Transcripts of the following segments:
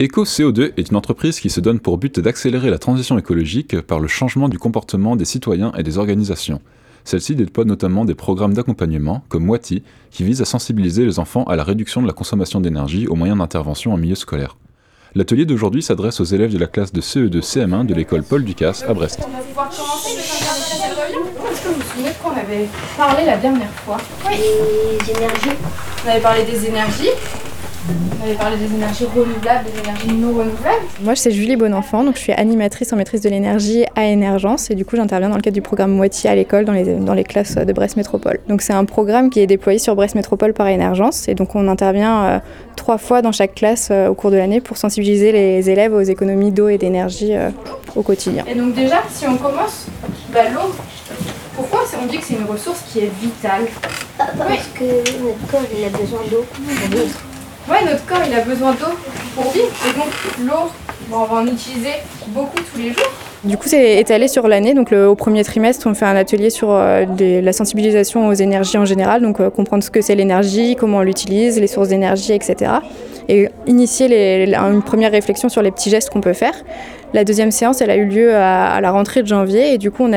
Eco-CO2 est une entreprise qui se donne pour but d'accélérer la transition écologique par le changement du comportement des citoyens et des organisations. Celle-ci déploie notamment des programmes d'accompagnement, comme Watty, qui visent à sensibiliser les enfants à la réduction de la consommation d'énergie au moyen d'interventions en milieu scolaire. L'atelier d'aujourd'hui s'adresse aux élèves de la classe de CE2-CM1 de l'école Paul-Ducasse à Brest. On va pouvoir commencer le programme. Est-ce que vous vous souvenez de quoi on avait parlé la dernière fois ? Oui, les énergies. On avait parlé des énergies. On avait parlé des énergies renouvelables, des énergies non renouvelables. Moi, c'est Julie Bonenfant, donc je suis animatrice en maîtrise de l'énergie à Énergence et du coup, j'interviens dans le cadre du programme Watty à l'école dans les classes de Brest Métropole. Donc, c'est un programme qui est déployé sur Brest Métropole par Énergence et donc on intervient 3 fois dans chaque classe au cours de l'année pour sensibiliser les élèves aux économies d'eau et d'énergie au quotidien. Et donc déjà, si on commence, l'eau, pourquoi on dit que c'est une ressource qui est vitale ? Parce que notre corps, il a besoin d'eau pour vivre. Ouais, notre corps il a besoin d'eau pour vivre et donc l'eau, on va en utiliser beaucoup tous les jours. Du coup, c'est étalé sur l'année. Donc, au premier trimestre, on fait un atelier sur la sensibilisation aux énergies en général, donc comprendre ce que c'est l'énergie, comment on l'utilise, les sources d'énergie, etc. Et initier une première réflexion sur les petits gestes qu'on peut faire. La deuxième séance, elle a eu lieu à la rentrée de janvier et du coup, on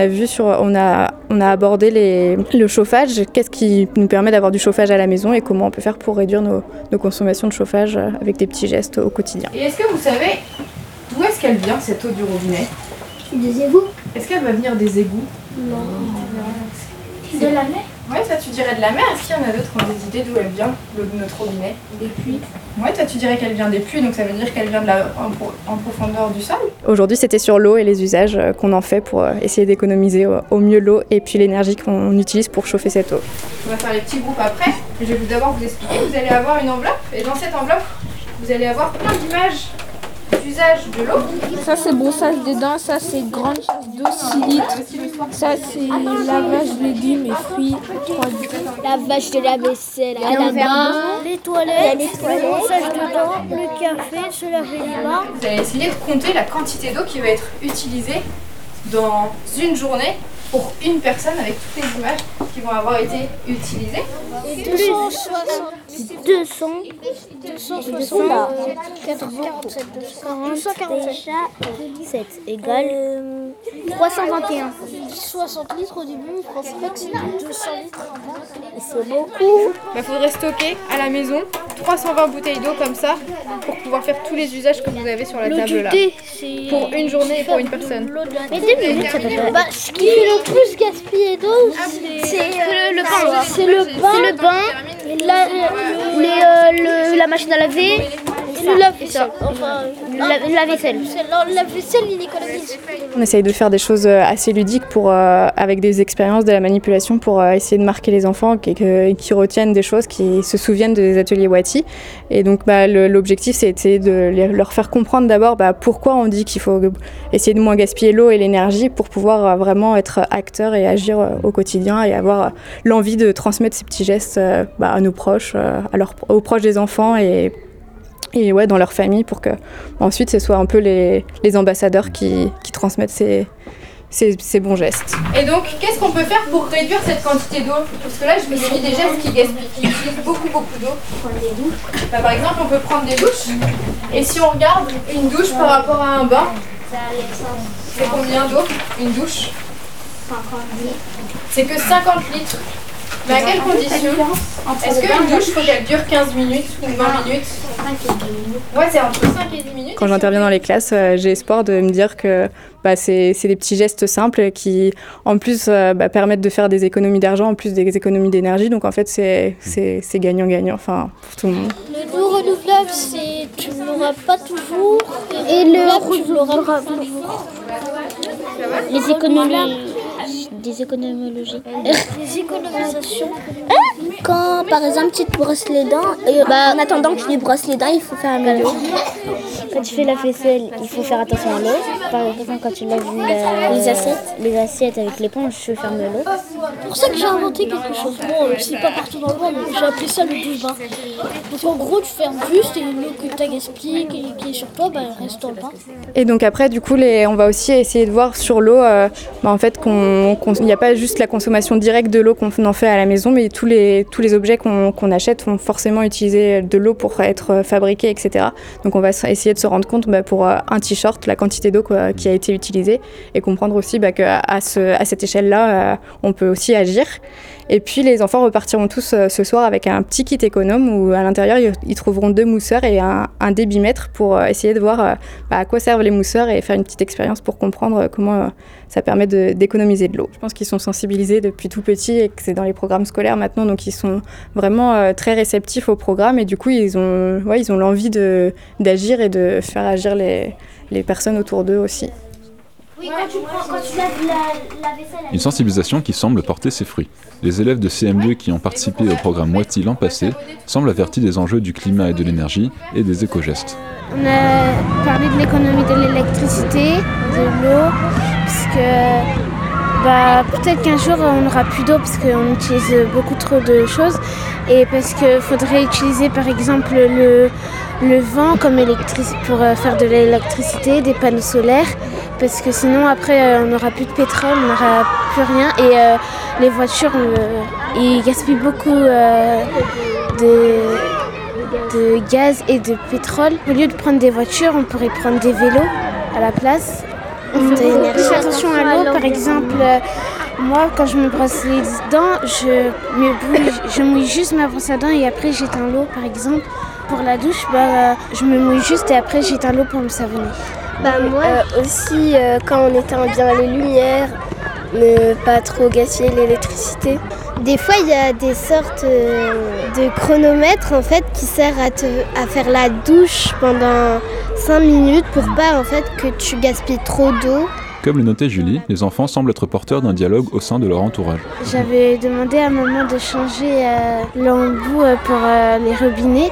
a abordé le chauffage, qu'est-ce qui nous permet d'avoir du chauffage à la maison et comment on peut faire pour réduire nos consommations de chauffage avec des petits gestes au quotidien. Et est-ce que vous savez d'où est-ce qu'elle vient, cette eau du robinet ? Des égouts. Est-ce qu'elle va venir des égouts ? Non. De la mer ? Ouais, toi tu dirais de la mer. Est-ce qu'il y en a d'autres qui ont des idées d'où elle vient, l'eau de notre robinet ? Des pluies. Ouais, toi tu dirais qu'elle vient des pluies, donc ça veut dire qu'elle vient en profondeur du sol. Aujourd'hui, c'était sur l'eau et les usages qu'on en fait pour essayer d'économiser au mieux l'eau et puis l'énergie qu'on utilise pour chauffer cette eau. On va faire les petits groupes après. Je vais d'abord vous expliquer. Vous allez avoir une enveloppe et dans cette enveloppe, vous allez avoir plein d'images d'usage de l'eau. Ça c'est brossage des dents, ça c'est grande chasse d'eau 6 litres, ça c'est lavage de légumes et fruits 3 litres. Lavage de la vaisselle à la main, les toilettes, le brossage de dents, le café, se laver les mains. Vous allez essayer de compter la quantité d'eau qui va être utilisée dans une journée pour une personne avec toutes les images qui vont avoir été utilisées. 247 égale 321. 60 litres au début, je pense pas que c'est 200 litres. C'est beaucoup. Il faudrait stocker à la maison 320 bouteilles d'eau comme ça pour pouvoir faire tous les usages que vous avez sur la table là. Pour une journée et pour une personne. Mais 2 minutes, ça peut pas. Ce qui fait le plus gaspiller d'eau, c'est le bain. La machine à laver et le lave-vaisselle. Le lave-vaisselle, il économise. On essaye de faire des choses assez ludiques avec des expériences de la manipulation pour essayer de marquer les enfants qui retiennent des choses, qui se souviennent des ateliers Watty. Et donc l'objectif, c'est d'essayer de leur faire comprendre d'abord pourquoi on dit qu'il faut essayer de moins gaspiller l'eau et l'énergie pour pouvoir vraiment être acteur et agir au quotidien et avoir l'envie de transmettre ces petits gestes à nos proches, aux proches des enfants et ouais, dans leur famille pour que ensuite ce soit un peu les ambassadeurs qui transmettent ces bons gestes. Et donc, qu'est-ce qu'on peut faire pour réduire cette quantité d'eau ? Parce que là, je vous ai mis des gestes qui utilisent beaucoup d'eau. Par exemple, on peut prendre des douches et si on regarde une douche par rapport à un bain, c'est combien d'eau ? Une douche ? 50 litres. C'est que 50 litres. Mais à quelles conditions ? Est-ce qu'une douche, il faut qu'elle dure 15 minutes ou 20 minutes ? Ouais, c'est entre 5 et 10 minutes. Quand j'interviens dans les classes, j'ai espoir de me dire que c'est des petits gestes simples qui, en plus, permettent de faire des économies d'argent, en plus des économies d'énergie. Donc, en fait, c'est gagnant-gagnant, enfin, pour tout le monde. Le dos renouvelable, tu ne l'auras pas toujours. Et le rouge, tu l'auras pas toujours. Les économies... Des économologies. Des économisations. Quand, par exemple, tu te brosses les dents, en attendant que tu lui brosses les dents, il faut faire un mélange. Quand tu fais la vaisselle, il faut faire attention à l'eau. Par exemple, quand tu laves les assiettes avec l'éponge, tu fermes l'eau. C'est pour ça que j'ai inventé quelque chose. Bon, c'est pas partout dans le monde, mais j'ai appelé ça le douche-bain. Donc, en gros, tu fermes juste et l'eau que tu as gaspillée, qui est sur toi, elle reste dans le bain. Et donc, après, du coup, on va aussi essayer de voir sur l'eau, en fait, il n'y a pas juste la consommation directe de l'eau qu'on en fait à la maison, mais tous les tous les objets qu'on achète vont forcément utiliser de l'eau pour être fabriqués, etc. Donc on va essayer de se rendre compte pour un t-shirt, la quantité d'eau qui a été utilisée, et comprendre aussi qu'à cette échelle-là, on peut aussi agir. Et puis les enfants repartiront tous ce soir avec un petit kit économe où à l'intérieur ils trouveront 2 mousseurs et un débitmètre pour essayer de voir à quoi servent les mousseurs et faire une petite expérience pour comprendre comment ça permet d'économiser de l'eau. Je pense qu'ils sont sensibilisés depuis tout petit et que c'est dans les programmes scolaires maintenant, donc ils sont vraiment très réceptifs au programme et du coup ils ont l'envie d'agir et de faire agir les personnes autour d'eux aussi. Oui, quand tu laves la vaisselle... Une sensibilisation qui semble porter ses fruits. Les élèves de CM2 qui ont participé au programme Watty l'an passé semblent avertis des enjeux du climat et de l'énergie et des éco-gestes. On a parlé de l'économie de l'électricité, de l'eau, parce que peut-être qu'un jour on n'aura plus d'eau parce qu'on utilise beaucoup trop de choses et parce qu'il faudrait utiliser par exemple le vent comme pour faire de l'électricité, des panneaux solaires, parce que sinon après on n'aura plus de pétrole, on n'aura plus rien et les voitures ils gaspillent beaucoup de gaz et de pétrole. Au lieu de prendre des voitures, on pourrait prendre des vélos à la place. Fais attention à l'eau, par exemple, moi quand je me brosse les dents, je mouille juste ma brosse à dents et après j'éteins l'eau, par exemple. Pour la douche, je me mouille juste et après j'éteins l'eau pour me savonner. Moi aussi, quand on éteint bien les lumières, ne pas trop gaspiller l'électricité. Des fois, il y a des sortes de chronomètres en fait, qui servent à faire la douche pendant 5 minutes pour pas que tu gaspilles trop d'eau. Comme le notait Julie, les enfants semblent être porteurs d'un dialogue au sein de leur entourage. J'avais demandé à maman de changer l'embout pour les robinets.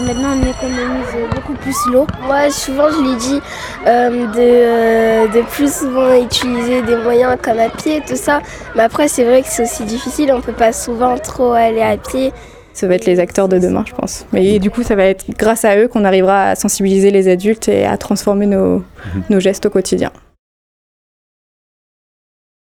Maintenant, on économise beaucoup plus l'eau. Moi, souvent, je lui dis de plus souvent utiliser des moyens comme à pied, tout ça. Mais après, c'est vrai que c'est aussi difficile. On ne peut pas souvent trop aller à pied. Ça va être les acteurs de demain, je pense. Mais du coup, ça va être grâce à eux qu'on arrivera à sensibiliser les adultes et à transformer nos gestes au quotidien.